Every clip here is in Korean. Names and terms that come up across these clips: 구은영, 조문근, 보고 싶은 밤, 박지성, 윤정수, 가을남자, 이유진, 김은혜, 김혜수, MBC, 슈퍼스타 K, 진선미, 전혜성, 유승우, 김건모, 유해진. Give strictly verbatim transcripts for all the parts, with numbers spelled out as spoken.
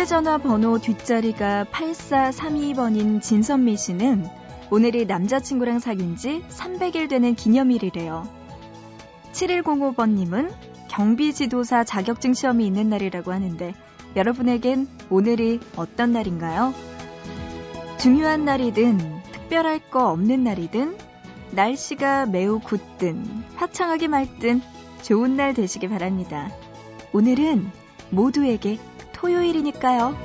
휴대전화 번호 뒷자리가 팔사삼이번인 진선미 씨는 오늘이 남자친구랑 사귄 지 삼백일 되는 기념일이래요. 칠일공오번님은 경비지도사 자격증 시험이 있는 날이라고 하는데 여러분에겐 오늘이 어떤 날인가요? 중요한 날이든 특별할 거 없는 날이든 날씨가 매우 굳든 화창하게 맑든 좋은 날 되시기 바랍니다. 오늘은 모두에게 토요일이니까요.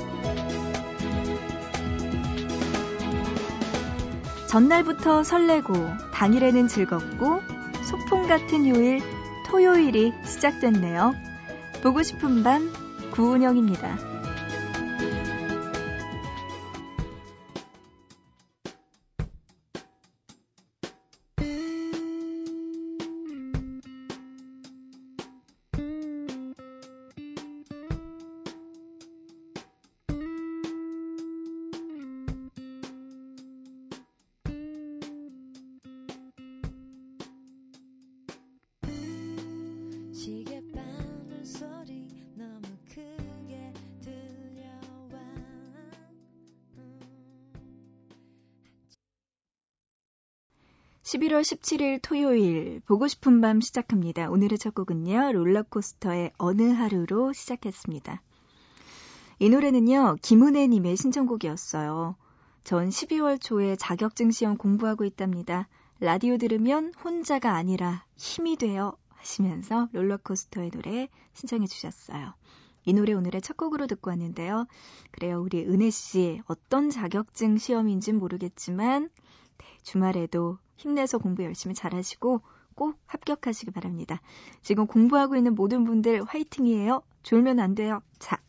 전날부터 설레고 당일에는 즐겁고 소풍 같은 요일 토요일이 시작됐네요. 보고 싶은 밤 구은영입니다. 십일월 십칠일 토요일 보고 싶은 밤 시작합니다. 오늘의 첫 곡은요. 롤러코스터의 어느 하루로 시작했습니다. 이 노래는요. 김은혜님의 신청곡이었어요. 전 십이월 초에 자격증 시험 공부하고 있답니다. 라디오 들으면 혼자가 아니라 힘이 돼요 하시면서 롤러코스터의 노래 신청해 주셨어요. 이 노래 오늘의 첫 곡으로 듣고 왔는데요. 그래요. 우리 은혜씨 어떤 자격증 시험인지는 모르겠지만 네, 주말에도 힘내서 공부 열심히 잘하시고 꼭 합격하시기 바랍니다. 지금 공부하고 있는 모든 분들 화이팅이에요. 졸면 안 돼요. 자,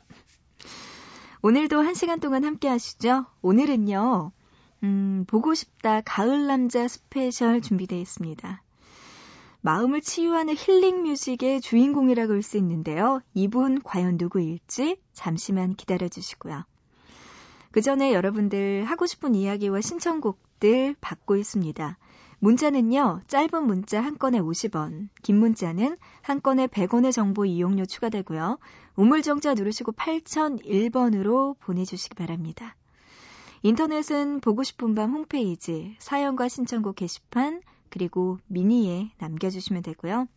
오늘도 한 시간 동안 함께 하시죠. 오늘은요. 음, 보고 싶다 가을남자 스페셜 준비되어 있습니다. 마음을 치유하는 힐링 뮤직의 주인공이라고 할 수 있는데요. 이분 과연 누구일지 잠시만 기다려주시고요. 그 전에 여러분들 하고 싶은 이야기와 신청곡들 받고 있습니다. 문자는요. 짧은 문자 한 건에 오십 원, 긴 문자는 한 건에 백 원의 정보 이용료 추가되고요. 우물정자 누르시고 팔공공일번으로 보내주시기 바랍니다. 인터넷은 보고 싶은 밤 홈페이지, 사연과 신청곡 게시판, 그리고 미니에 남겨주시면 되고요.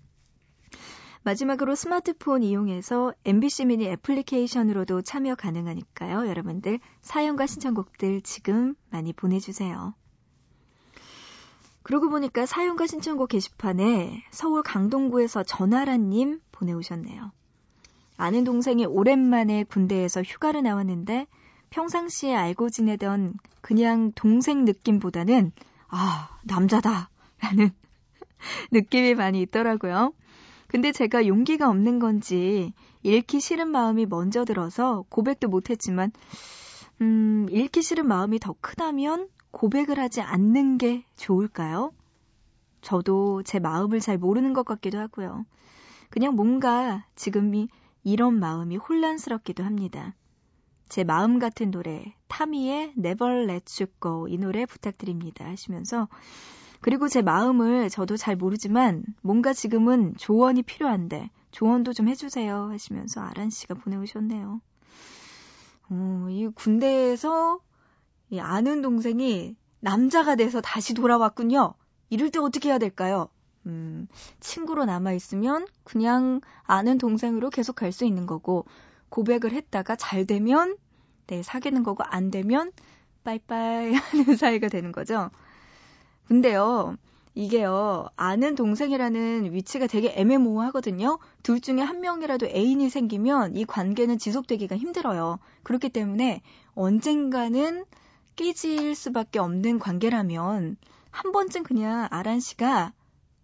마지막으로 스마트폰 이용해서 엠비씨 미니 애플리케이션으로도 참여 가능하니까요. 여러분들 사연과 신청곡들 지금 많이 보내주세요. 그러고 보니까 사연과 신청곡 게시판에 서울 강동구에서 전아라님 보내오셨네요. 아는 동생이 오랜만에 군대에서 휴가를 나왔는데 평상시에 알고 지내던 그냥 동생 느낌보다는 아, 남자다 라는 느낌이 많이 있더라고요. 근데 제가 용기가 없는 건지 잃기 싫은 마음이 먼저 들어서 고백도 못했지만 음, 잃기 싫은 마음이 더 크다면 고백을 하지 않는 게 좋을까요? 저도 제 마음을 잘 모르는 것 같기도 하고요. 그냥 뭔가 지금이 이런 마음이 혼란스럽기도 합니다. 제 마음 같은 노래 타미의 Never Let You Go 이 노래 부탁드립니다 하시면서 그리고 제 마음을 저도 잘 모르지만 뭔가 지금은 조언이 필요한데 조언도 좀 해주세요 하시면서 아란 씨가 보내오셨네요. 어, 이 군대에서 이 아는 동생이 남자가 돼서 다시 돌아왔군요. 이럴 때 어떻게 해야 될까요? 음, 친구로 남아있으면 그냥 아는 동생으로 계속 갈 수 있는 거고 고백을 했다가 잘 되면 네, 사귀는 거고 안 되면 빠이빠이 하는 사이가 되는 거죠. 근데요, 이게요, 아는 동생이라는 위치가 되게 애매모호하거든요. 둘 중에 한 명이라도 애인이 생기면 이 관계는 지속되기가 힘들어요. 그렇기 때문에 언젠가는 깨질 수밖에 없는 관계라면 한 번쯤 그냥 아란 씨가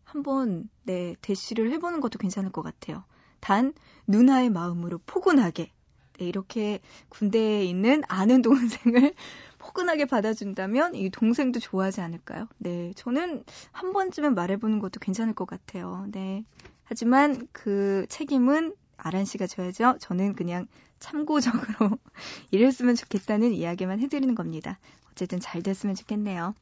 한번 네, 대시를 해보는 것도 괜찮을 것 같아요. 단 누나의 마음으로 포근하게 네, 이렇게 군대에 있는 아는 동생을 포근하게 받아준다면 이 동생도 좋아하지 않을까요? 네, 저는 한 번쯤은 말해보는 것도 괜찮을 것 같아요. 네, 하지만 그 책임은 아란 씨가 져야죠. 저는 그냥 참고적으로 이랬으면 좋겠다는 이야기만 해드리는 겁니다. 어쨌든 잘 됐으면 좋겠네요.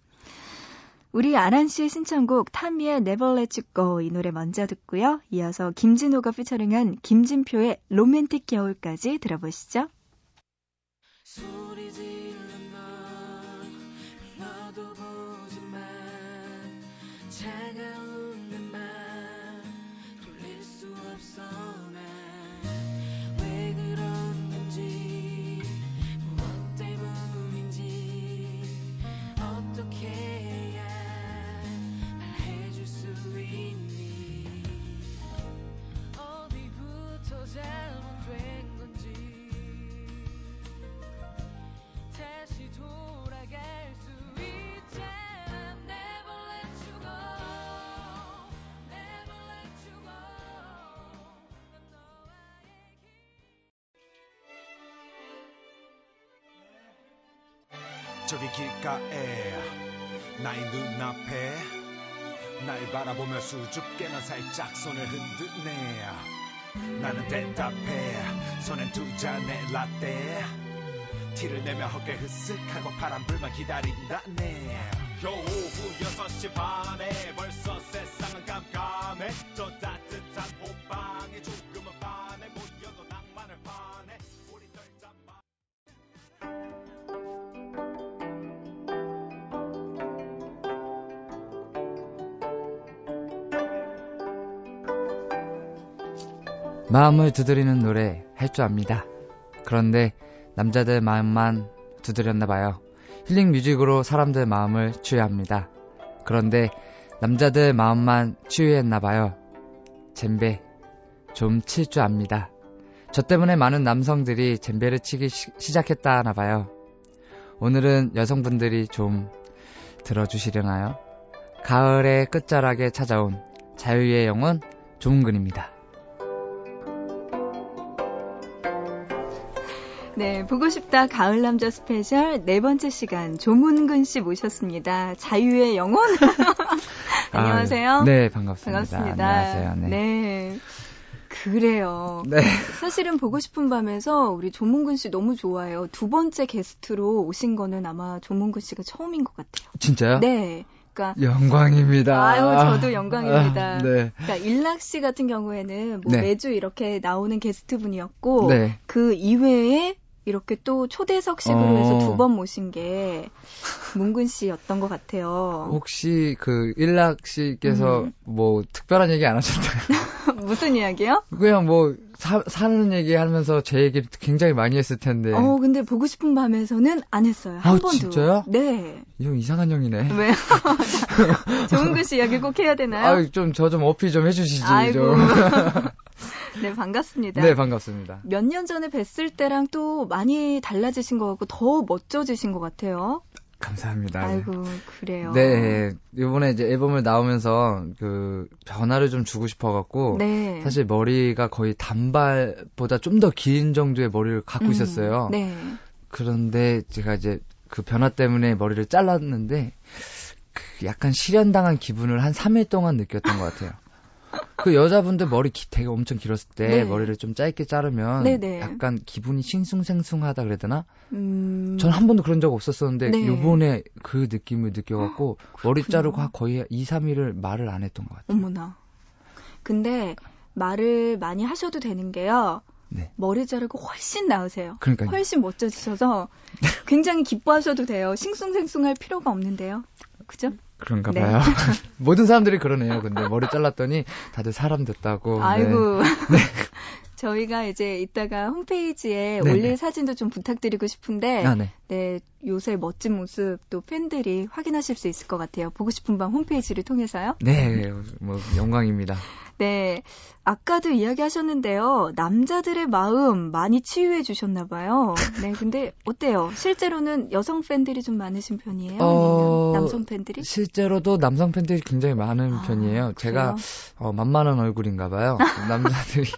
우리 아란 씨의 신청곡 타미의 Never Let You Go 이 노래 먼저 듣고요. 이어서 김진호가 피처링한 김진표의 로맨틱 겨울까지 들어보시죠. 소리 질러 널 흘러도 보지만 차가운 내 맘 돌릴 수 없어 난 왜 그런 건지 무엇 때문인지 어떻게 해야 말해줄 수 있니 어디부터 잘못된 건지 저기 길가에 나의 눈앞에 날 바라보며 수줍게나 살짝 손을 흔드네 나는 대답해 손엔 두 잔의 라떼 티를 내며 어깨 흐쓱하고 바람불만 기다린다네 요 오후 여섯 시 반에 벌써 세상은 깜깜해 저 따뜻한 호빵에 조금은 반해 모여도 낭만을 파네 우리 떨자마 마음을 두드리는 노래 할 줄 압니다. 그런데 남자들 마음만 두드렸나 봐요. 힐링 뮤직으로 사람들 마음을 치유합니다. 그런데 남자들 마음만 치유했나 봐요. 젬베 좀 칠 줄 압니다. 저 때문에 많은 남성들이 젬베를 치기 시, 시작했다나 봐요. 오늘은 여성분들이 좀 들어주시려나요? 가을의 끝자락에 찾아온 자유의 영혼 조문근입니다. 네, 보고 싶다 가을남자 스페셜 네 번째 시간 조문근 씨 모셨습니다. 자유의 영혼. 안녕하세요. 아, 네, 반갑습니다. 반갑습니다. 안녕하세요. 네. 네. 그래요. 네. 사실은 보고 싶은 밤에서 우리 조문근 씨 너무 좋아해요. 두 번째 게스트로 오신 거는 아마 조문근 씨가 처음인 것 같아요. 진짜요? 네. 그러니까 영광입니다. 아유, 저도 영광입니다. 아, 네. 그러니까 일락 씨 같은 경우에는 뭐 네. 매주 이렇게 나오는 게스트분이었고 네. 그 이외에 이렇게 또 초대석식으로 어... 해서 두 번 모신 게 문근 씨였던 것 같아요. 혹시 그 일락 씨께서 음. 뭐 특별한 얘기 안 하셨나요? 무슨 이야기요? 그냥 뭐 사, 사는 얘기 하면서 제 얘기를 굉장히 많이 했을 텐데. 어, 근데 보고 싶은 밤에서는 안 했어요. 한 아, 번도. 진짜요? 네. 이 형 이상한 형이네. 왜요? 조문근 씨 이야기 꼭 해야 되나요? 아, 좀 저 좀 어필 좀 해주시지. 아이고. 좀. 네, 반갑습니다. 네, 반갑습니다. 몇 년 전에 뵀을 때랑 또 많이 달라지신 것 같고 더 멋져지신 것 같아요. 감사합니다. 아이고, 그래요. 네, 이번에 이제 앨범을 나오면서 그 변화를 좀 주고 싶어갖고 네. 사실 머리가 거의 단발보다 좀 더 긴 정도의 머리를 갖고 음, 있었어요. 네. 그런데 제가 이제 그 변화 때문에 머리를 잘랐는데 그 약간 실현당한 기분을 한 삼 일 동안 느꼈던 것 같아요. 그 여자분들 머리 기, 되게 엄청 길었을 때 네. 머리를 좀 짧게 자르면 네네. 약간 기분이 싱숭생숭하다 그래야 되나? 음... 전 한 번도 그런 적 없었었는데 네. 요번에 그 느낌을 느껴갖고 머리 자르고 거의 이, 삼 일을 말을 안 했던 것 같아요. 어머나. 근데 말을 많이 하셔도 되는 게요. 네. 머리 자르고 훨씬 나으세요. 그러니까요. 훨씬 멋져지셔서 굉장히 기뻐하셔도 돼요. 싱숭생숭할 필요가 없는데요. 그죠? 그런가 봐요. 네. 모든 사람들이 그러네요. 근데 머리 잘랐더니 다들 사람 됐다고. 아이고. 네. 네. 저희가 이제 이따가 홈페이지에 네네. 올릴 사진도 좀 부탁드리고 싶은데 아, 네. 네, 요새 멋진 모습 또 팬들이 확인하실 수 있을 것 같아요. 보고 싶은 밤 홈페이지를 통해서요. 네, 뭐 영광입니다. 네, 아까도 이야기하셨는데요. 남자들의 마음 많이 치유해 주셨나 봐요. 네, 근데 어때요? 실제로는 여성 팬들이 좀 많으신 편이에요? 어... 아니면 남성 팬들이? 실제로도 남성 팬들이 굉장히 많은 아, 편이에요. 그래요? 제가 어, 만만한 얼굴인가 봐요. 남자들이.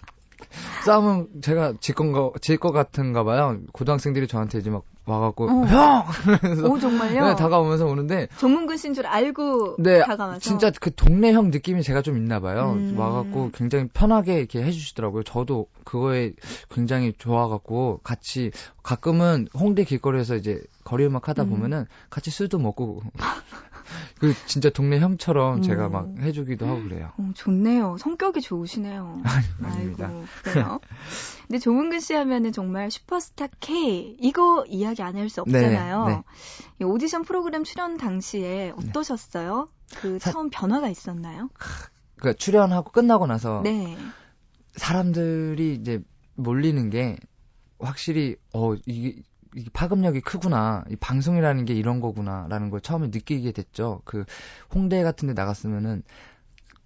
싸움은 제가 질 건가, 질 것 같은가 봐요. 고등학생들이 저한테 이제 막 와갖고, 어. 형! 그래서 오, 정말요? 네, 다가오면서 오는데. 조문근 씨인 줄 알고 네, 다가와서. 진짜 그 동네 형 느낌이 제가 좀 있나 봐요. 음. 와갖고 굉장히 편하게 이렇게 해주시더라고요. 저도 그거에 굉장히 좋아갖고 같이 가끔은 홍대 길거리에서 이제 거리음악 하다 보면은 같이 술도 먹고 그 진짜 동네 형처럼 음. 제가 막 해주기도 하고 그래요. 음, 좋네요. 성격이 좋으시네요. 아닙니다. 아이고, 그래요? 근데 조문근 씨 하면은 정말 슈퍼스타 K 이거 이야기 안 할 수 없잖아요. 네, 네. 오디션 프로그램 출연 당시에 어떠셨어요? 네. 그 사... 처음 변화가 있었나요? 그 출연하고 끝나고 나서 네. 사람들이 이제 몰리는 게 확실히 어 이게 이게 파급력이 크구나. 이 방송이라는 게 이런 거구나라는 걸 처음에 느끼게 됐죠. 그 홍대 같은 데 나갔으면은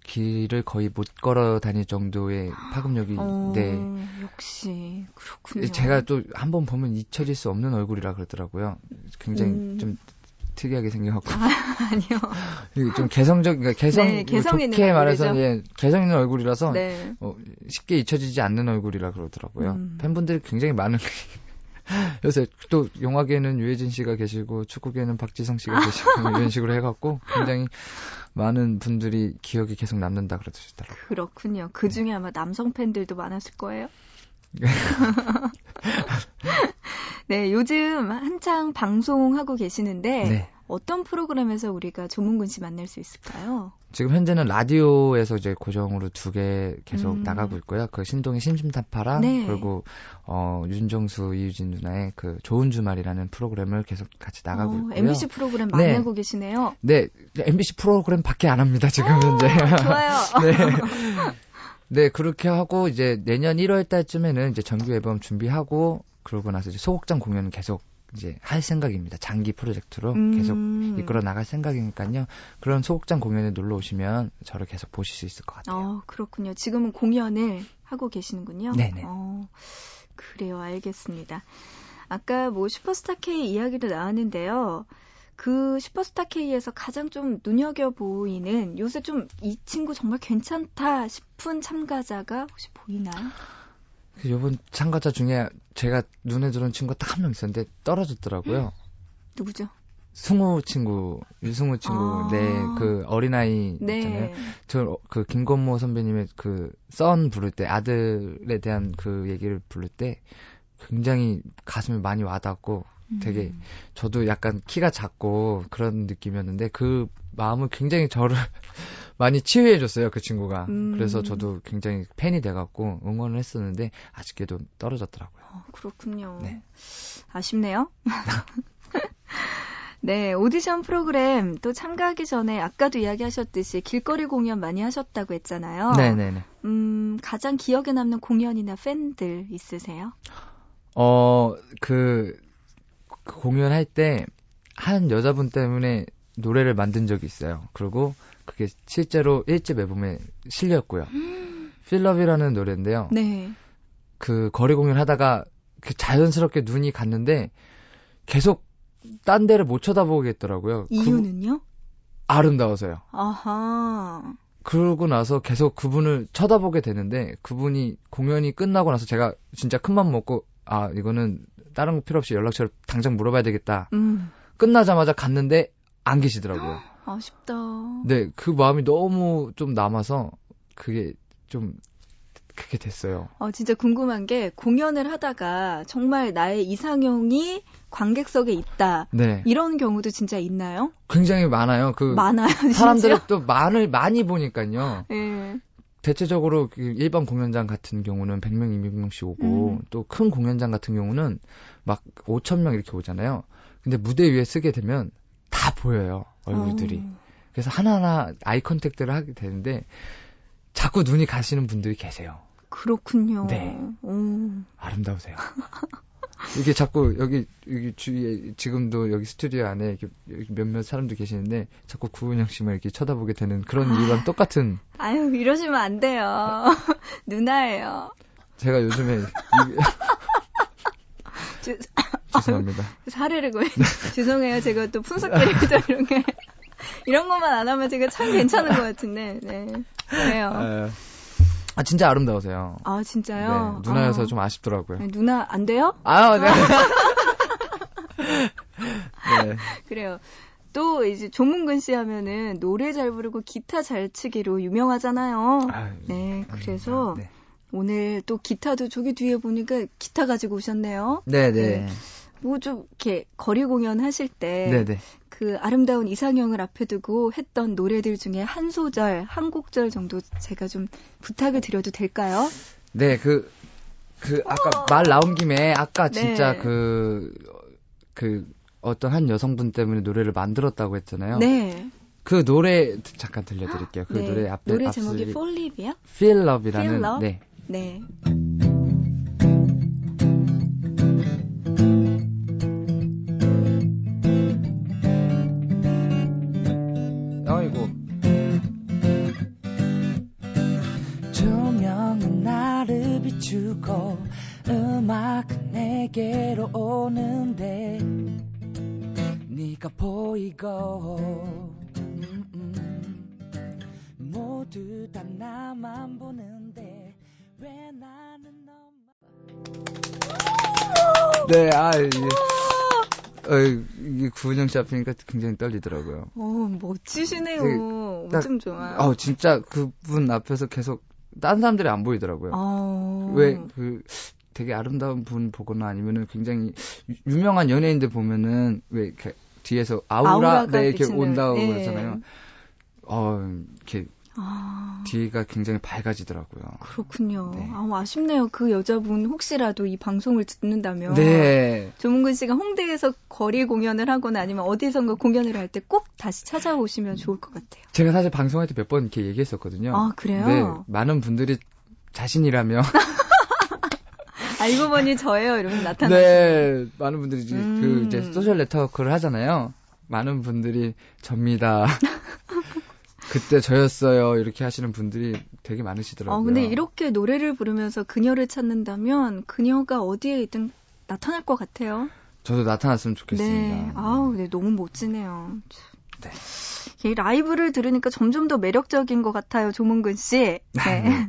길을 거의 못 걸어 다닐 정도의 파급력이 어, 네. 역시 그렇군요. 제가 또 한 번 보면 잊혀질 수 없는 얼굴이라 그러더라고요. 굉장히 음. 좀 특이하게 생겨갖고. 아, 아니요. 좀 개성적, 그러니까 개성, 네, 개성 좋게 있는 말해서, 예, 개성 있는 얼굴이라서 네. 어, 쉽게 잊혀지지 않는 얼굴이라 그러더라고요. 음. 팬분들이 굉장히 많은. 요새 또 영화계는 유해진 씨가 계시고 축구계는 박지성 씨가 계시고 이런 식으로 해갖고 굉장히 많은 분들이 기억이 계속 남는다 그러시더라고요. 그렇군요. 그 중에 네. 아마 남성 팬들도 많았을 거예요. 네, 요즘 한창 방송하고 계시는데 네. 어떤 프로그램에서 우리가 조문근 씨 만날 수 있을까요? 지금 현재는 라디오에서 이제 고정으로 두 개 계속 음. 나가고 있고요. 그 신동의 심심타파랑 네. 그리고 어, 윤정수, 이유진 누나의 그 좋은 주말이라는 프로그램을 계속 같이 나가고 오, 있고요. 엠비씨 프로그램 네. 만나고 계시네요. 네, 엠비씨 프로그램밖에 안 합니다. 지금 오, 현재. 좋아요. 네. 네, 그렇게 하고, 이제 내년 일월 달쯤에는 이제 정규 앨범 준비하고, 그러고 나서 이제 소극장 공연은 계속 이제 할 생각입니다. 장기 프로젝트로 음. 계속 이끌어 나갈 생각이니까요. 그런 소극장 공연에 놀러 오시면 저를 계속 보실 수 있을 것 같아요. 어, 그렇군요. 지금은 공연을 하고 계시는군요. 네네. 어, 그래요. 알겠습니다. 아까 뭐 슈퍼스타 K 이야기도 나왔는데요. 그 슈퍼스타 K에서 가장 좀 눈여겨 보이는 요새 좀 이 친구 정말 괜찮다 싶은 참가자가 혹시 보이나요? 요번 참가자 중에 제가 눈에 들어온 친구가 딱 한 명 있었는데 떨어졌더라고요. 누구죠? 승우 친구, 유승우 친구, 아~ 네, 그 어린아이 네. 있잖아요. 저 그 김건모 선배님의 그 썬 부를 때 아들에 대한 그 얘기를 부를 때 굉장히 가슴에 많이 와닿고 되게 저도 약간 키가 작고 그런 느낌이었는데 그 마음을 굉장히 저를 많이 치유해줬어요. 그 친구가. 음. 그래서 저도 굉장히 팬이 돼갖고 응원을 했었는데 아쉽게도 떨어졌더라고요. 어, 그렇군요. 네. 아쉽네요. 네, 오디션 프로그램 또 참가하기 전에 아까도 이야기하셨듯이 길거리 공연 많이 하셨다고 했잖아요. 네네네. 음, 가장 기억에 남는 공연이나 팬들 있으세요? 어, 그... 그 공연할 때 한 여자분 때문에 노래를 만든 적이 있어요. 그리고 그게 실제로 일집 앨범에 실렸고요. 필럽이라는 노래인데요. 네. 그 거리 공연하다가 자연스럽게 눈이 갔는데 계속 딴 데를 못 쳐다보겠더라고요. 이유는요? 그, 아름다워서요. 아하. 그러고 나서 계속 그분을 쳐다보게 되는데 그분이 공연이 끝나고 나서 제가 진짜 큰맘 먹고 아 이거는 다른 거 필요 없이 연락처를 당장 물어봐야 되겠다. 음. 끝나자마자 갔는데 안 계시더라고요. 아쉽다. 네, 그 마음이 너무 좀 남아서 그게 좀 그게 됐어요. 어, 진짜 궁금한 게 공연을 하다가 정말 나의 이상형이 관객석에 있다. 네. 이런 경우도 진짜 있나요? 굉장히 많아요. 그 많아요. 사람들이 또 많을 많이 보니까요. 예. 대체적으로 일반 공연장 같은 경우는 백 명, 이백 명씩 오고 음. 또 큰 공연장 같은 경우는 막 오천 명 이렇게 오잖아요. 근데 무대 위에 쓰게 되면 다 보여요. 얼굴들이. 오. 그래서 하나하나 아이 컨택트를 하게 되는데 자꾸 눈이 가시는 분들이 계세요. 그렇군요. 네. 오. 아름다우세요. 이게 자꾸 여기, 여기 주위에, 지금도 여기 스튜디오 안에 이렇게 몇몇 사람도 계시는데, 자꾸 구은영 씨만 이렇게 쳐다보게 되는 그런 이유랑 똑같은. 아유, 이러시면 안 돼요. 누나예요. 제가 요즘에. 주... 죄송합니다. 사례를 고해. 죄송해요. 제가 또 분석드리기도 이런 게. 이런 것만 안 하면 제가 참 괜찮은 것 같은데, 네. 그래요. 아유. 아, 진짜 아름다우세요. 아, 진짜요? 네, 누나여서 아. 좀 아쉽더라고요. 네, 누나, 안 돼요? 아, 네. 네. 그래요. 또, 이제, 조문근 씨 하면은, 노래 잘 부르고 기타 잘 치기로 유명하잖아요. 아유, 네, 그래서, 네. 오늘 또 기타도 저기 뒤에 보니까 기타 가지고 오셨네요. 네네. 네. 뭐 좀, 이렇게, 거리 공연 하실 때, 네네. 그 아름다운 이상형을 앞에 두고 했던 노래들 중에 한 소절, 한 곡절 정도 제가 좀 부탁을 드려도 될까요? 네, 그, 그, 아까 말 나온 김에 아까 진짜 네. 그, 그 어떤 한 여성분 때문에 노래를 만들었다고 했잖아요. 네. 그 노래, 잠깐 들려드릴게요. 그 네. 노래 앞에. 노래 제목이 Fall Love이요? Feel Love이라는. Feel Love? 네. 네. 주고 음악은 내게로 오는데 네가 보이고 음, 음. 모두 다 나만 보는데 왜 나는 너만 네, 아 어, 이게 구은영 씨 앞이니까 굉장히 떨리더라고요. 오, 멋지시네요. 어쩜 좋아요. 어, 진짜 그분 앞에서 계속 딴 사람들이 안 보이더라고요. 아... 왜, 그, 되게 아름다운 분 보거나 아니면은 굉장히 유, 유명한 연예인들 보면은 왜 이렇게 뒤에서 아우라, 네, 이렇게 비치는... 온다고 네. 그러잖아요. 어, 이렇게 아... 뒤가 굉장히 밝아지더라고요. 그렇군요. 네. 아, 아쉽네요. 그 여자분 혹시라도 이 방송을 듣는다면. 네. 조문근 씨가 홍대에서 거리 공연을 하거나 아니면 어디선가 공연을 할 때 꼭 다시 찾아오시면 좋을 것 같아요. 제가 사실 방송할 때 몇 번 이렇게 얘기했었거든요. 아, 그래요? 네. 많은 분들이 자신이라며. 알고 보니 저예요. 이러면서 나타나시죠. 네. 많은 분들이 음... 그 이제 소셜 네트워크를 하잖아요. 많은 분들이 접니다. 그때 저였어요. 이렇게 하시는 분들이 되게 많으시더라고요. 어, 근데 이렇게 노래를 부르면서 그녀를 찾는다면 그녀가 어디에 있든 나타날 것 같아요. 저도 나타났으면 좋겠습니다. 네. 아우, 네, 너무 멋지네요. 네. 이 라이브를 들으니까 점점 더 매력적인 것 같아요, 조문근 씨. 네.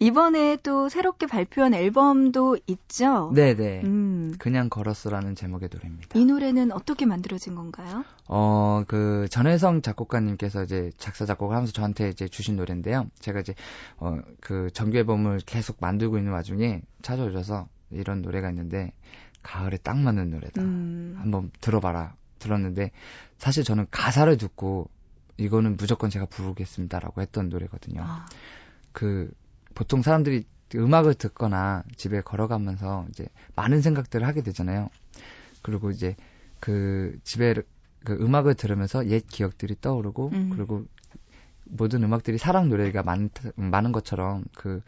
이번에 또 새롭게 발표한 앨범도 있죠? 네네. 음. 그냥 걸었어라는 제목의 노래입니다. 이 노래는 어떻게 만들어진 건가요? 어, 그, 전혜성 작곡가님께서 이제 작사, 작곡을 하면서 저한테 이제 주신 노래인데요. 제가 이제, 어, 그 정규 앨범을 계속 만들고 있는 와중에 찾아오셔서 이런 노래가 있는데, 가을에 딱 맞는 노래다. 음. 한번 들어봐라. 들었는데 사실 저는 가사를 듣고 이거는 무조건 제가 부르겠습니다라고 했던 노래거든요. 아. 그 보통 사람들이 음악을 듣거나 집에 걸어가면서 이제 많은 생각들을 하게 되잖아요. 그리고 이제 그 집에 그 음악을 들으면서 옛 기억들이 떠오르고 음. 그리고 모든 음악들이 사랑 노래가 많, 많은 것처럼 그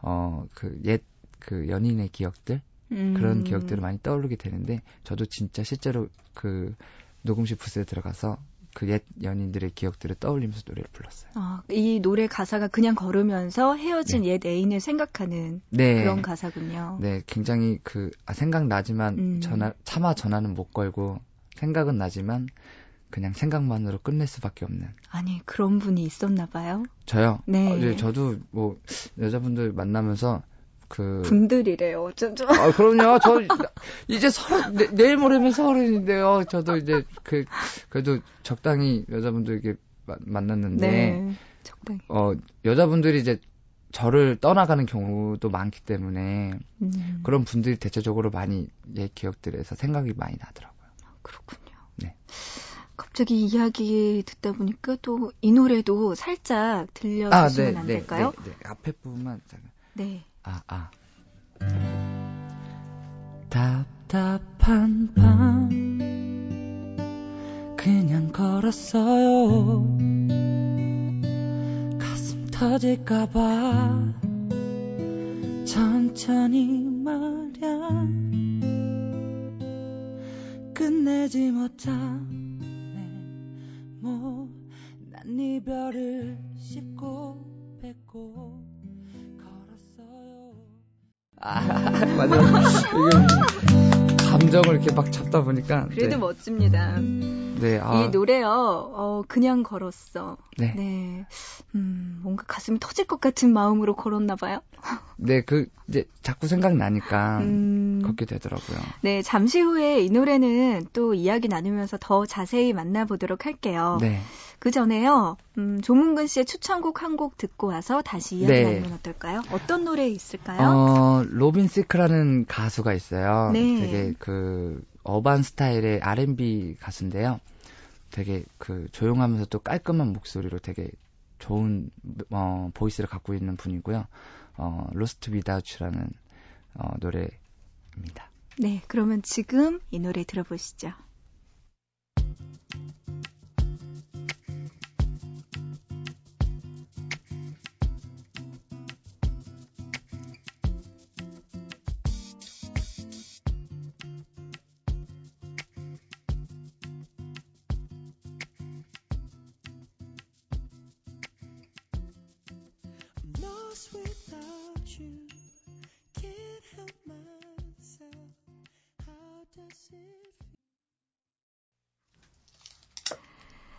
어, 그 옛 그 연인의 기억들 그런 음. 기억들이 많이 떠오르게 되는데 저도 진짜 실제로 그 녹음실 부스에 들어가서 그 옛 연인들의 기억들을 떠올리면서 노래를 불렀어요. 아, 이 노래 가사가 그냥 걸으면서 헤어진 네. 옛 애인을 생각하는 네. 그런 가사군요. 네, 굉장히 그 아, 생각나지만 음. 전화, 차마 전화는 못 걸고 생각은 나지만 그냥 생각만으로 끝낼 수밖에 없는. 아니, 그런 분이 있었나 봐요? 저요? 네. 어, 네 저도 뭐 여자분들 만나면서 그... 분들이래요. 좀, 좀. 아, 그럼요. 저, 이제 서른, 네, 내일 모레면 서른인데요. 저도 이제, 그, 그래도 적당히 여자분들에게 만났는데. 네, 적당히. 어, 여자분들이 이제 저를 떠나가는 경우도 많기 때문에 음. 그런 분들이 대체적으로 많이 옛 기억들에서 생각이 많이 나더라고요. 아, 그렇군요. 네. 갑자기 이야기 듣다 보니까 또 이 노래도 살짝 들려주시면 아, 네, 안 네, 될까요? 네, 네. 앞에 부분만. 잠깐. 네. 아, 아. 답답한 밤 그냥 걸었어요. 가슴 터질까봐 천천히 말야 끝내지 못하네. 뭐 난 이별을 씹고 뱉고 아, 맞아요. 이게 감정을 이렇게 막 잡다 보니까. 그래도 네. 멋집니다. 네, 아. 이 노래요, 어, 그냥 걸었어. 네. 네. 음, 뭔가 가슴이 터질 것 같은 마음으로 걸었나봐요. 네, 그, 이제 자꾸 생각나니까 음... 걷게 되더라고요. 네, 잠시 후에 이 노래는 또 이야기 나누면서 더 자세히 만나보도록 할게요. 네. 그 전에요, 음, 조문근 씨의 추천곡 한 곡 듣고 와서 다시 이야기 네. 나누면 어떨까요? 어떤 노래 있을까요? 어, 로빈 시크라는 가수가 있어요. 네. 되게 그, 어반 스타일의 알앤비 가수인데요. 되게 그 조용하면서도 깔끔한 목소리로 되게 좋은 어, 보이스를 갖고 있는 분이고요. 어, Lost Without You라는 어, 노래입니다. 네, 그러면 지금 이 노래 들어보시죠.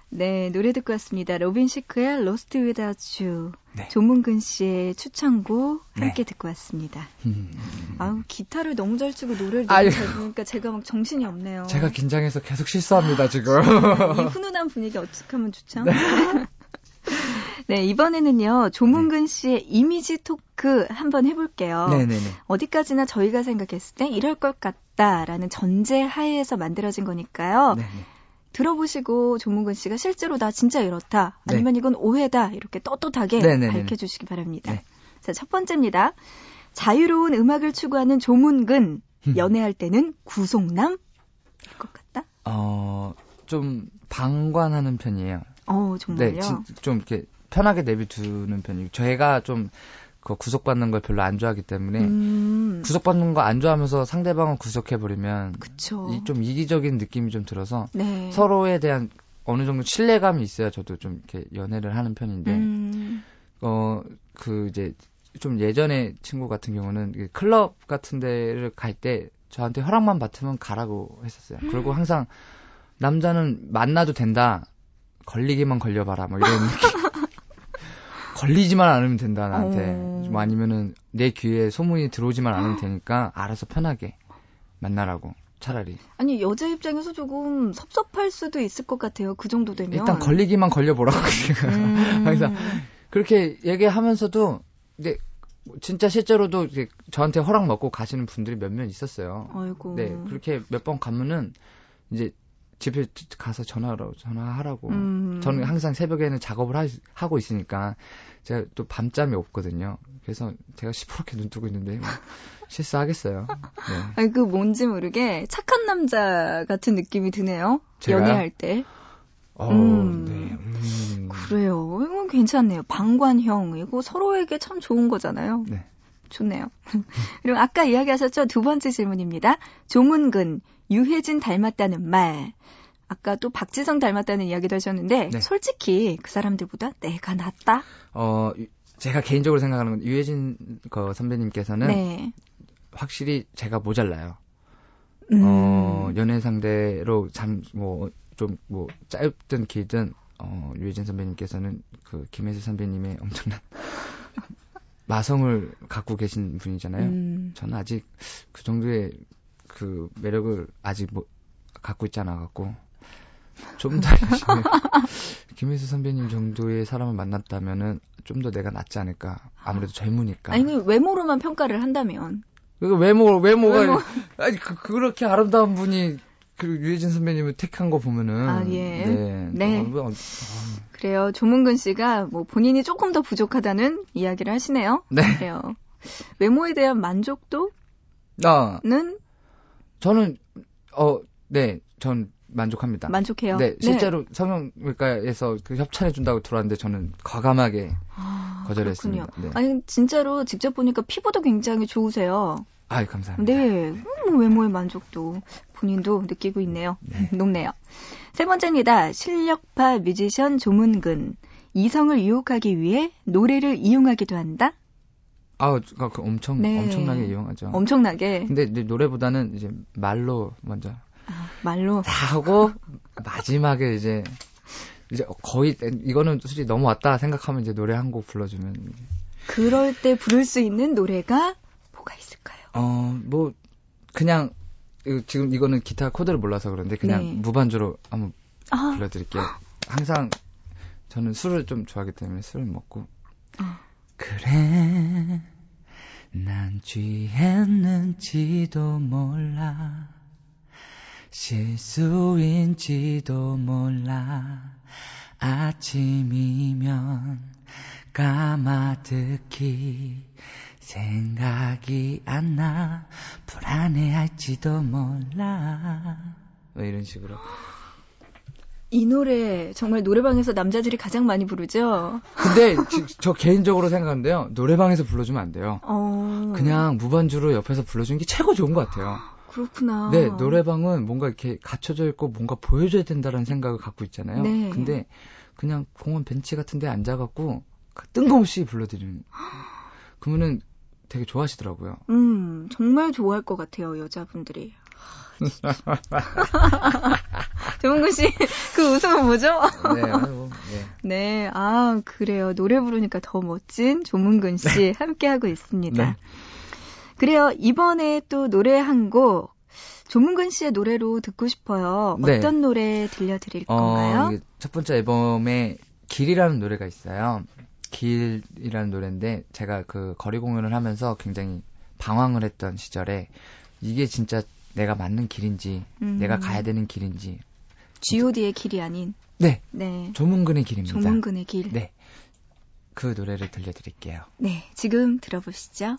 네, 노래 듣고 왔습니다. 로빈 시크의 Lost Without You. 네. 조문근 씨의 추천곡 함께 네. 듣고 왔습니다. 음, 음. 아우, 기타를 너무 잘 치고 노래를 너무 아유. 잘 부르니까 제가 막 정신이 없네요. 제가 긴장해서 계속 실수합니다, 지금. 이 훈훈한 분위기 어떻게 하면 좋죠? 네. 네, 이번에는요, 조문근 씨의 이미지 토크 한번 해볼게요. 네네네. 어디까지나 저희가 생각했을 때 이럴 것 같다라는 전제 하에서 만들어진 거니까요. 네네. 들어보시고 조문근 씨가 실제로 나 진짜 이렇다. 아니면 네. 이건 오해다. 이렇게 떳떳하게 네네네네. 밝혀주시기 바랍니다. 네. 자, 첫 번째입니다. 자유로운 음악을 추구하는 조문근. 연애할 때는 구속남일 것 같다? 어, 좀 방관하는 편이에요. 어, 정말요? 네, 진, 좀 이렇게 편하게 내비두는 편이에요. 제가 좀 그 구속받는 걸 별로 안 좋아하기 때문에 음. 구속받는 거 안 좋아하면서 상대방을 구속해버리면 이 좀 이기적인 느낌이 좀 들어서 네. 서로에 대한 어느 정도 신뢰감이 있어야 저도 좀 이렇게 연애를 하는 편인데 음. 어, 그 이제 좀 예전에 친구 같은 경우는 클럽 같은 데를 갈 때 저한테 허락만 받으면 가라고 했었어요. 음. 그리고 항상 남자는 만나도 된다. 걸리기만 걸려봐라. 뭐 이런 느낌. 걸리지만 않으면 된다, 나한테. 오. 아니면은 내 귀에 소문이 들어오지만 않으면 되니까 알아서 편하게 만나라고, 차라리. 아니, 여자 입장에서 조금 섭섭할 수도 있을 것 같아요, 그 정도 되면. 일단 걸리기만 걸려보라고. 음. 그래서 그렇게 얘기하면서도, 근데 진짜 실제로도 저한테 허락 먹고 가시는 분들이 몇몇 있었어요. 아이고. 네, 그렇게 몇 번 가면은 이제 집에 가서 전화하라고, 전화하라고. 음. 저는 항상 새벽에는 작업을 하, 하고 있으니까 제가 또 밤잠이 없거든요. 그래서 제가 시퍼렇게 눈 뜨고 있는데 뭐 실수하겠어요. 네. 아니, 그 뭔지 모르게 착한 남자 같은 느낌이 드네요. 제가요? 연애할 때. 어, 음. 네. 음. 그래요. 이건 괜찮네요. 방관형이고 서로에게 참 좋은 거잖아요. 네. 좋네요. 그리고 아까 이야기하셨죠? 두 번째 질문입니다. 조문근, 유해진 닮았다는 말. 아까 또 박지성 닮았다는 이야기도 하셨는데 네. 솔직히 그 사람들보다 내가 낫다? 어, 제가 개인적으로 생각하는 건 유해진 그 선배님께서는 네. 확실히 제가 모자라요. 음. 어, 연애 상대로 참 뭐 좀 뭐 짧든 길든 어, 유해진 선배님께서는 그 김혜수 선배님의 엄청난 마성을 갖고 계신 분이잖아요. 음. 저는 아직 그 정도의 그 매력을 아직 뭐 갖고 있지 않아갖고 좀 더 열심히 김혜수 선배님 정도의 사람을 만났다면은 좀 더 내가 낫지 않을까. 아무래도 젊으니까. 아니 외모로만 평가를 한다면. 그러니까 외모 외모가 외모. 아니 그, 그렇게 아름다운 분이 그 유해진 선배님을 택한 거 보면은. 아 예. 네. 네. 어, 어, 어. 그래요. 조문근 씨가 뭐 본인이 조금 더 부족하다는 이야기를 하시네요. 네. 그래요. 외모에 대한 만족도는. 아. 저는 어, 네, 전 만족합니다. 만족해요. 네, 실제로 네. 성형외과에서 그 협찬해 준다고 들어왔는데 저는 과감하게 아, 거절했습니다. 네. 아니 진짜로 직접 보니까 피부도 굉장히 좋으세요. 아, 감사합니다. 네, 음, 외모의 만족도 본인도 느끼고 있네요. 네. 높네요. 세 번째입니다. 실력파 뮤지션 조문근. 이성을 유혹하기 위해 노래를 이용하기도 한다. 아, 그 엄청 네. 엄청나게 이용하죠. 엄청나게. 근데 이제 노래보다는 이제 말로 먼저. 아, 말로. 다 하고 마지막에 이제 이제 거의 이거는 솔직히 넘어왔다 생각하면 이제 노래 한 곡 불러주면. 이제. 그럴 때 부를 수 있는 노래가 뭐가 있을까요? 어, 뭐 그냥 지금 이거는 기타 코드를 몰라서 그런데 그냥 네. 무반주로 한번 아. 불러드릴게요. 항상 저는 술을 좀 좋아하기 때문에 술을 먹고. 아. 그래 난 취했는지도 몰라 실수인지도 몰라. 아침이면 까마득히 생각이 안 나. 불안해할지도 몰라. 왜 이런 식으로. 이 노래 정말 노래방에서 남자들이 가장 많이 부르죠? 근데 저 개인적으로 생각하는데요. 노래방에서 불러주면 안 돼요. 어... 그냥 무반주로 옆에서 불러주는 게 최고 좋은 것 같아요. 그렇구나. 네, 노래방은 뭔가 이렇게 갇혀져 있고 뭔가 보여줘야 된다는 생각을 갖고 있잖아요. 네. 근데 그냥 공원 벤치 같은 데 앉아갖고 뜬금없이 불러드리는. 그러면은 되게 좋아하시더라고요. 음, 정말 좋아할 것 같아요, 여자분들이. 조문근 씨, 그 웃음은 뭐죠? 네, 아이고, 네. 네, 아, 그래요. 노래 부르니까 더 멋진 조문근 씨 네. 함께하고 있습니다. 네. 그래요. 이번에 또 노래 한 곡 조문근 씨의 노래로 듣고 싶어요. 어떤 네. 노래 들려드릴 어, 건가요? 첫 번째 앨범에 길이라는 노래가 있어요. 길이라는 노래인데 제가 그 거리 공연을 하면서 굉장히 방황을 했던 시절에 이게 진짜 내가 맞는 길인지 음. 내가 가야 되는 길인지 지 오 디의 길이 아닌 네, 네. 조문근의 길입니다. 조문근의 길. 네, 그 노래를 들려드릴게요. 네, 지금 들어보시죠.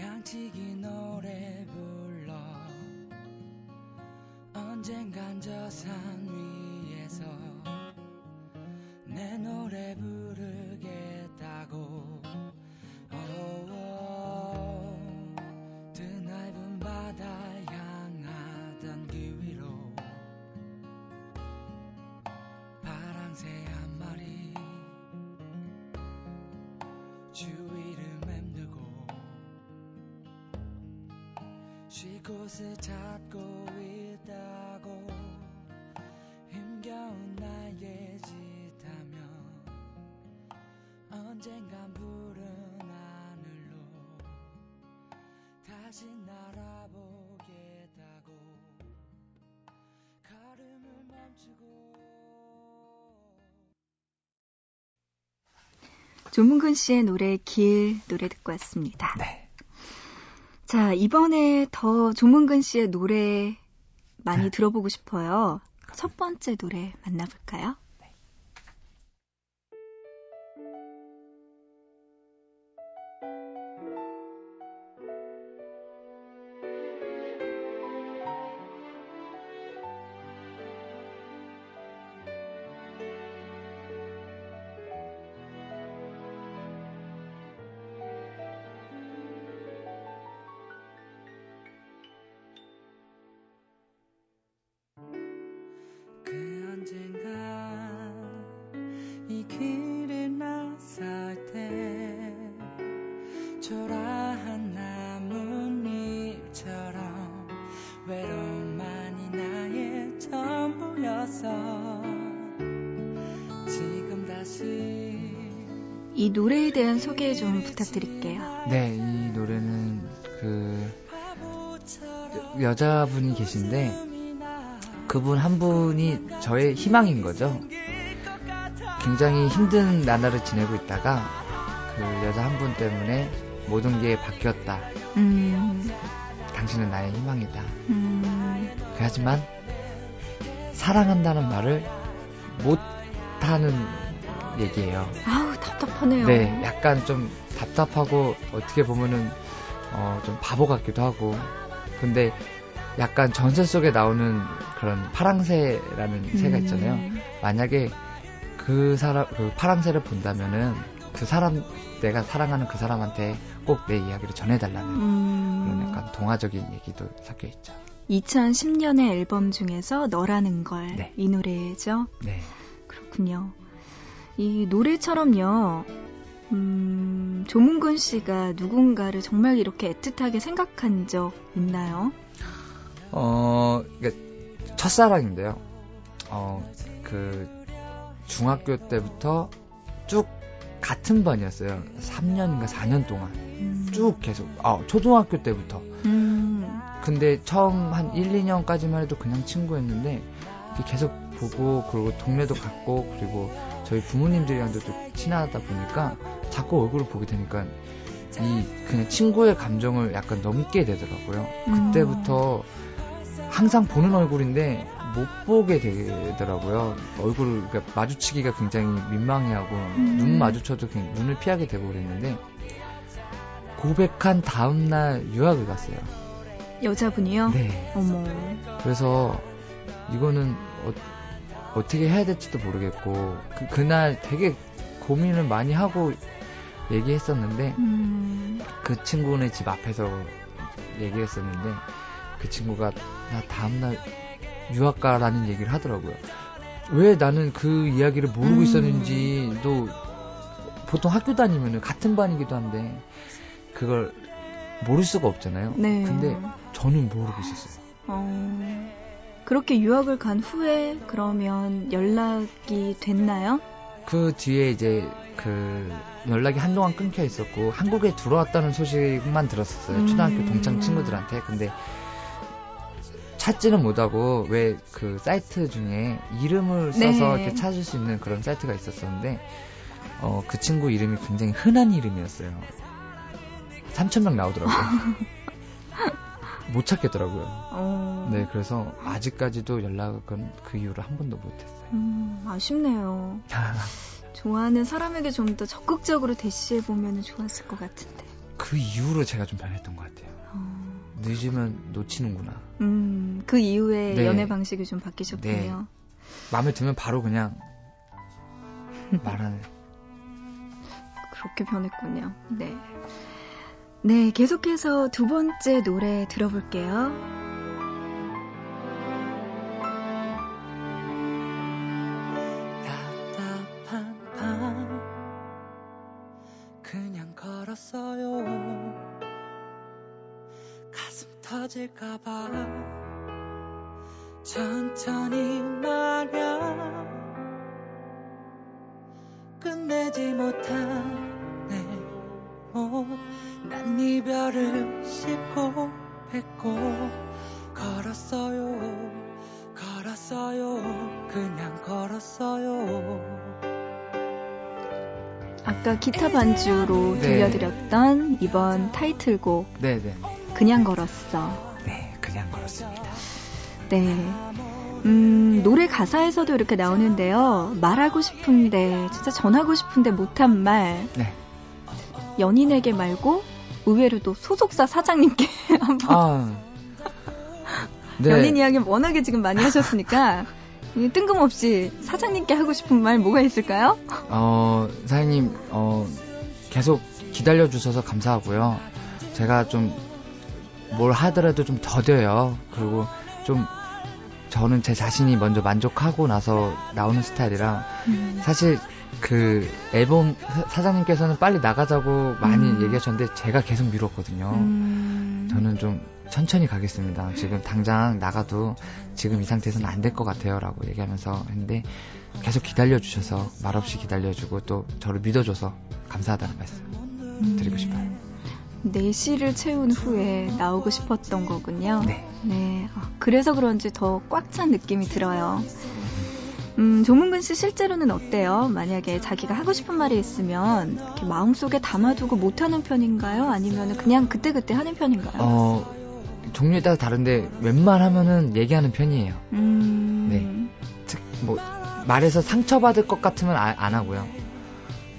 양치기 노래 불러 언젠간 저 산 위에서 내 노래 부르겠다고 드넓은 바다 향하던 길 위로 파랑새 한 마리 주위를 쉴 곳을 찾고 있다고 힘겨운 나의 짓하며 언젠간 푸른 하늘로 다시 날아보겠다고 걸음을 멈추고 조문근 씨의 노래 길 노래 듣고 왔습니다. 네. 자, 이번에 더 조문근 씨의 노래 많이 네. 들어보고 싶어요. 첫 번째 노래 만나볼까요? 네. 초라한 나뭇잎처럼 외로움만이 나의 전부였어. 지금 다시 이 노래에 대한 소개 좀 부탁드릴게요. 네, 이 노래는 그 여자분이 계신데 그분 한 분이 저의 희망인 거죠. 굉장히 힘든 나날을 지내고 있다가 그 여자 한 분 때문에 모든 게 바뀌었다. 음. 당신은 나의 희망이다. 음. 하지만 사랑한다는 말을 못하는 얘기예요. 아우, 답답하네요. 네, 약간 좀 답답하고 어떻게 보면은 어, 좀 바보 같기도 하고. 근데 약간 전설 속에 나오는 그런 파랑새라는 음. 새가 있잖아요. 만약에 그 사람 그 파랑새를 본다면은. 그 사람, 내가 사랑하는 그 사람한테 꼭 내 이야기를 전해달라는 음... 그런 약간 동화적인 얘기도 섞여있죠. 이천십 년의 앨범 중에서 너라는 걸 이 네. 노래죠? 네. 그렇군요. 이 노래처럼요. 음, 조문근 씨가 누군가를 정말 이렇게 애틋하게 생각한 적 있나요? 어, 그러니까 첫사랑인데요. 어, 그 중학교 때부터 쭉 같은 반이었어요. 삼 년인가 사 년 동안 음. 쭉 계속. 아, 초등학교 때부터. 음. 근데 처음 한 일, 이 년까지만 해도 그냥 친구였는데 계속 보고 그리고 동네도 갔고 그리고 저희 부모님들이랑도 친하다 보니까 자꾸 얼굴을 보게 되니까 이 그냥 친구의 감정을 약간 넘게 되더라고요. 음. 그때부터 항상 보는 얼굴인데 못 보게 되더라고요. 얼굴을 그러니까 마주치기가 굉장히 민망해하고 음. 눈 마주쳐도 그냥 눈을 피하게 되고 그랬는데 고백한 다음날 유학을 갔어요. 여자분이요? 네. 어머. 그래서 이거는 어, 어떻게 해야 될지도 모르겠고 그, 그날 되게 고민을 많이 하고 얘기했었는데 음. 그 친구네 집 앞에서 얘기했었는데 그 친구가 나 다음날 유학 가라는 얘기를 하더라고요. 왜 나는 그 이야기를 모르고 음. 있었는지도 보통 학교 다니면 같은 반이기도 한데 그걸 모를 수가 없잖아요. 네. 근데 저는 모르고 있었어요. 어... 그렇게 유학을 간 후에 그러면 연락이 됐나요? 그 뒤에 이제 그 연락이 한동안 끊겨 있었고 한국에 들어왔다는 소식만 들었었어요. 음. 초등학교 동창 친구들한테. 근데 찾지는 못하고 왜 그 사이트 중에 이름을 써서 네. 이렇게 찾을 수 있는 그런 사이트가 있었었는데 어, 그 친구 이름이 굉장히 흔한 이름이었어요. 삼천 명 나오더라고요. 못 찾겠더라고요. 어... 네, 그래서 아직까지도 연락은 그 이후로 한 번도 못했어요. 음, 아쉽네요. 좋아하는 사람에게 좀 더 적극적으로 대시해보면 좋았을 것 같은데. 그 이후로 제가 좀 변했던 것 같아요. 어... 늦으면 놓치는구나. 음, 그 이후에 네. 연애 방식이 좀 바뀌셨군요. 네. 마음에 들면 바로 그냥 말하는. 그렇게 변했군요. 네. 네, 계속해서 두 번째 노래 들어볼게요. 답답한 밤 그냥 걸었어요. 가슴 터질까봐 천천히 말야 끝내지 못한 내 난 이별을 씹고 뱉고 걸었어요 걸었어요 그냥 걸었어요. 아까 기타 반주로 네. 들려드렸던 이번 타이틀곡 네, 네. 그냥 걸었어. 네, 그냥 걸었습니다. 네, 음, 노래 가사에서도 이렇게 나오는데요. 말하고 싶은데 진짜 전하고 싶은데 못한 말 네. 연인에게 말고 의외로도 소속사 사장님께 한번 아, 네. 연인 이야기 워낙에 지금 많이 하셨으니까 뜬금없이 사장님께 하고 싶은 말 뭐가 있을까요? 어, 사장님 어, 계속 기다려주셔서 감사하고요. 제가 좀 뭘 하더라도 좀 더뎌요. 그리고 좀 저는 제 자신이 먼저 만족하고 나서 나오는 스타일이라 음. 사실 그 앨범 사장님께서는 빨리 나가자고 많이 음. 얘기하셨는데 제가 계속 미뤘거든요. 음. 저는 좀 천천히 가겠습니다. 지금 당장 나가도 지금 이 상태에서는 안 될 것 같아요 라고 얘기하면서 했는데 계속 기다려주셔서 말없이 기다려주고 또 저를 믿어줘서 감사하다는 말씀 음. 드리고 싶어요. 네 시를 채운 후에 나오고 싶었던 거군요. 네, 네. 아, 그래서 그런지 더 꽉 찬 느낌이 들어요. 음, 조문근 씨 실제로는 어때요? 만약에 자기가 하고 싶은 말이 있으면 이렇게 마음속에 담아두고 못하는 편인가요? 아니면 그냥 그때그때 하는 편인가요? 어, 종류에 따라 다른데 웬만하면은 얘기하는 편이에요. 음... 네. 특, 뭐, 말해서 상처받을 것 같으면 아, 안 하고요.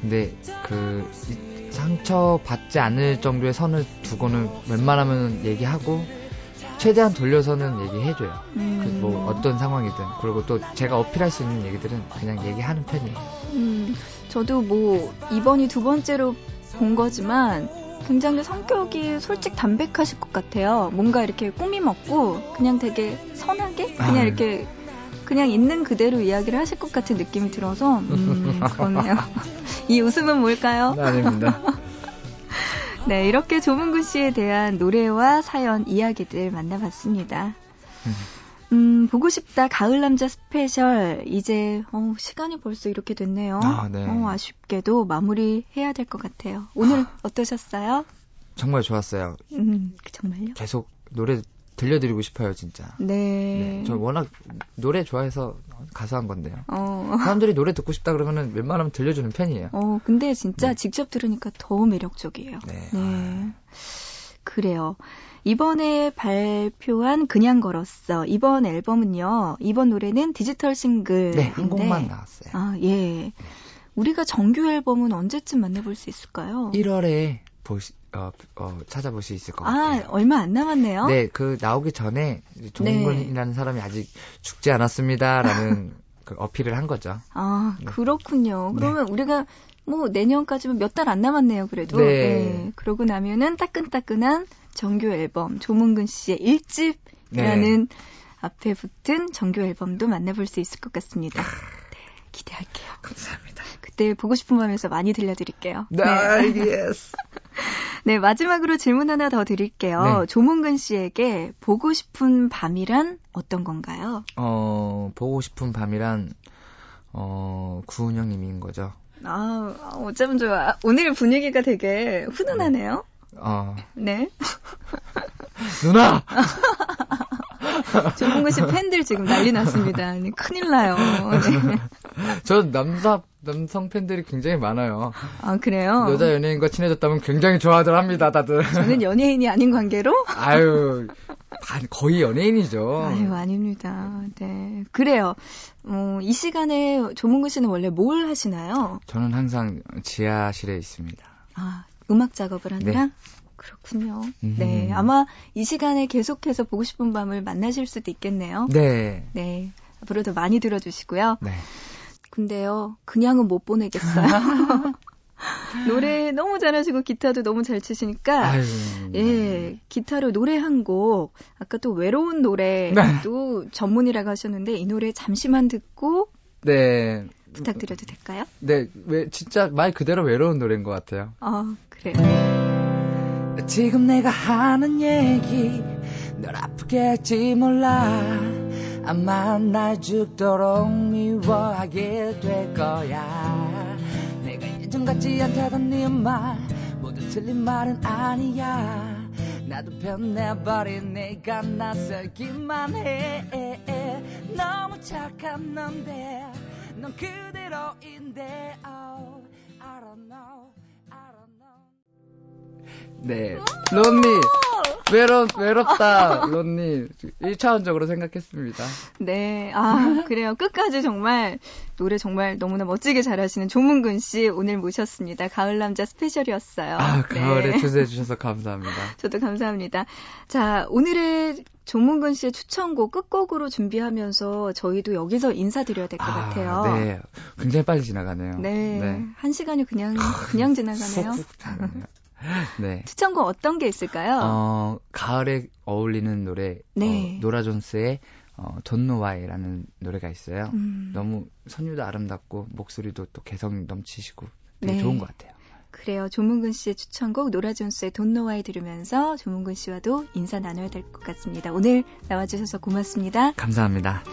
근데 그 이, 상처받지 않을 정도의 선을 두고는 웬만하면 얘기하고 최대한 돌려서는 얘기해줘요. 음. 그 뭐 어떤 상황이든. 그리고 또 제가 어필할 수 있는 얘기들은 그냥 얘기하는 편이에요. 음, 저도 뭐 이번이 두 번째로 본 거지만 굉장히 성격이 솔직 담백하실 것 같아요. 뭔가 이렇게 꾸밈 없고 그냥 되게 선하게 그냥 아, 이렇게 그냥 있는 그대로 이야기를 하실 것 같은 느낌이 들어서 음, 그렇네요. 이 웃음은 뭘까요? 아닙니다. 네, 이렇게 조문근 씨에 대한 노래와 사연, 이야기들 만나봤습니다. 음, 보고 싶다 가을남자 스페셜. 이제 어, 시간이 벌써 이렇게 됐네요. 아, 네. 어, 아쉽게도 마무리해야 될 것 같아요. 오늘 어떠셨어요? 정말 좋았어요. 음, 정말요? 계속 노래 들려드리고 싶어요, 진짜. 네. 네. 저 워낙 노래 좋아해서 가수한 건데요. 어. 사람들이 노래 듣고 싶다 그러면은 웬만하면 들려주는 편이에요. 어, 근데 진짜 네. 직접 들으니까 더 매력적이에요. 네. 네. 그래요. 이번에 발표한 그냥 걸었어. 이번 앨범은요. 이번 노래는 디지털 싱글. 네, 한 곡만 나왔어요. 아, 예. 네. 우리가 정규 앨범은 언제쯤 만나볼 수 있을까요? 일월에 보시, 어, 어, 찾아볼 수 있을 것 같아요. 아, 얼마 안 남았네요. 네, 그 나오기 전에 조문근이라는 네. 사람이 아직 죽지 않았습니다라는 그 어필을 한 거죠. 아, 네. 그렇군요. 그러면 네. 우리가 뭐 내년까지면 몇 달 안 남았네요, 그래도. 네. 네. 그러고 나면은 따끈따끈한 정규 앨범 조문근 씨의 일집이라는 네. 앞에 붙은 정규 앨범도 만나볼 수 있을 것 같습니다. 네, 기대할게요. 감사합니다. 그때 보고 싶은 밤에서 많이 들려드릴게요. 네, yes. 네, 마지막으로 질문 하나 더 드릴게요. 네. 조문근 씨에게 보고 싶은 밤이란 어떤 건가요? 어, 보고 싶은 밤이란 어, 구은영 님인 거죠. 아, 어쩌면 좋아. 오늘 분위기가 되게 훈훈하네요. 어. 네. 누나! 조문근 씨 팬들 지금 난리 났습니다. 큰일 나요. 네. 저 남자, 남성 팬들이 굉장히 많아요. 아, 그래요? 여자 연예인과 친해졌다면 굉장히 좋아들 합니다, 다들. 저는 연예인이 아닌 관계로? 아유, 거의 연예인이죠. 아유, 아닙니다. 네. 그래요. 어, 이 시간에 조문근 씨는 원래 뭘 하시나요? 저는 항상 지하실에 있습니다. 아, 음악 작업을 하느라? 네. 그렇군요. 음. 네, 아마 이 시간에 계속해서 보고 싶은 밤을 만나실 수도 있겠네요. 네. 네, 앞으로 더 많이 들어주시고요. 네. 근데요, 그냥은 못 보내겠어요. 노래 너무 잘하시고 기타도 너무 잘 치시니까 아유, 예, 네. 기타로 노래 한 곡, 아까 또 외로운 노래도 네. 전문이라고 하셨는데 이 노래 잠시만 듣고 네. 부탁드려도 될까요? 네, 왜, 진짜 말 그대로 외로운 노래인 것 같아요. 아, 그래요. 지금 내가 하는 얘기 널 아프게 할지 몰라. 아마 날 죽도록 미워하게 될 거야. 내가 예전 같지 않다던 네 말 모두 틀린 말은 아니야. 나도 변해버린 내가 나서기만 해. 너무 착한 넌데 넌 그대로인데 oh, I don't know. 네, 론니 외롭, 외롭다 론니 일차원적으로 생각했습니다. 네, 아 그래요. 끝까지 정말 노래 정말 너무나 멋지게 잘하시는 조문근 씨 오늘 모셨습니다. 가을남자 스페셜이었어요. 아, 가을에 네. 초대해 주셔서 감사합니다. 저도 감사합니다. 자, 오늘의 조문근 씨의 추천곡 끝곡으로 준비하면서 저희도 여기서 인사드려야 될 것 아, 같아요. 네, 굉장히 빨리 지나가네요. 네, 네. 한 시간이 그냥 그냥 지나가네요. 네. 추천곡 어떤 게 있을까요? 어, 가을에 어울리는 노래 네. 어, 노라 존스의 어, Don't Know Why라는 노래가 있어요. 음. 너무 선율도 아름답고 목소리도 또 개성 넘치시고 되게 네. 좋은 것 같아요. 그래요. 조문근 씨의 추천곡 노라 존스의 Don't Know Why 들으면서 조문근 씨와도 인사 나눠야 될 것 같습니다. 오늘 나와주셔서 고맙습니다. 감사합니다.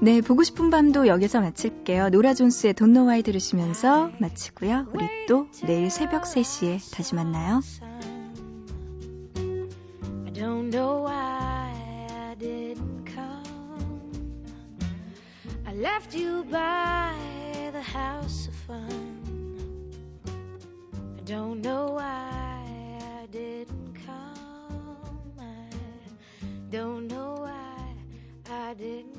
네, 보고 싶은 밤도 여기서 마칠게요. 노라 존스의 Don't Know Why 들으시면서 마치고요. 우리 또 내일 새벽 세 시에 다시 만나요. I don't know why I didn't come. I left you by the house of fun. I don't know why I didn't come. I don't know why I didn't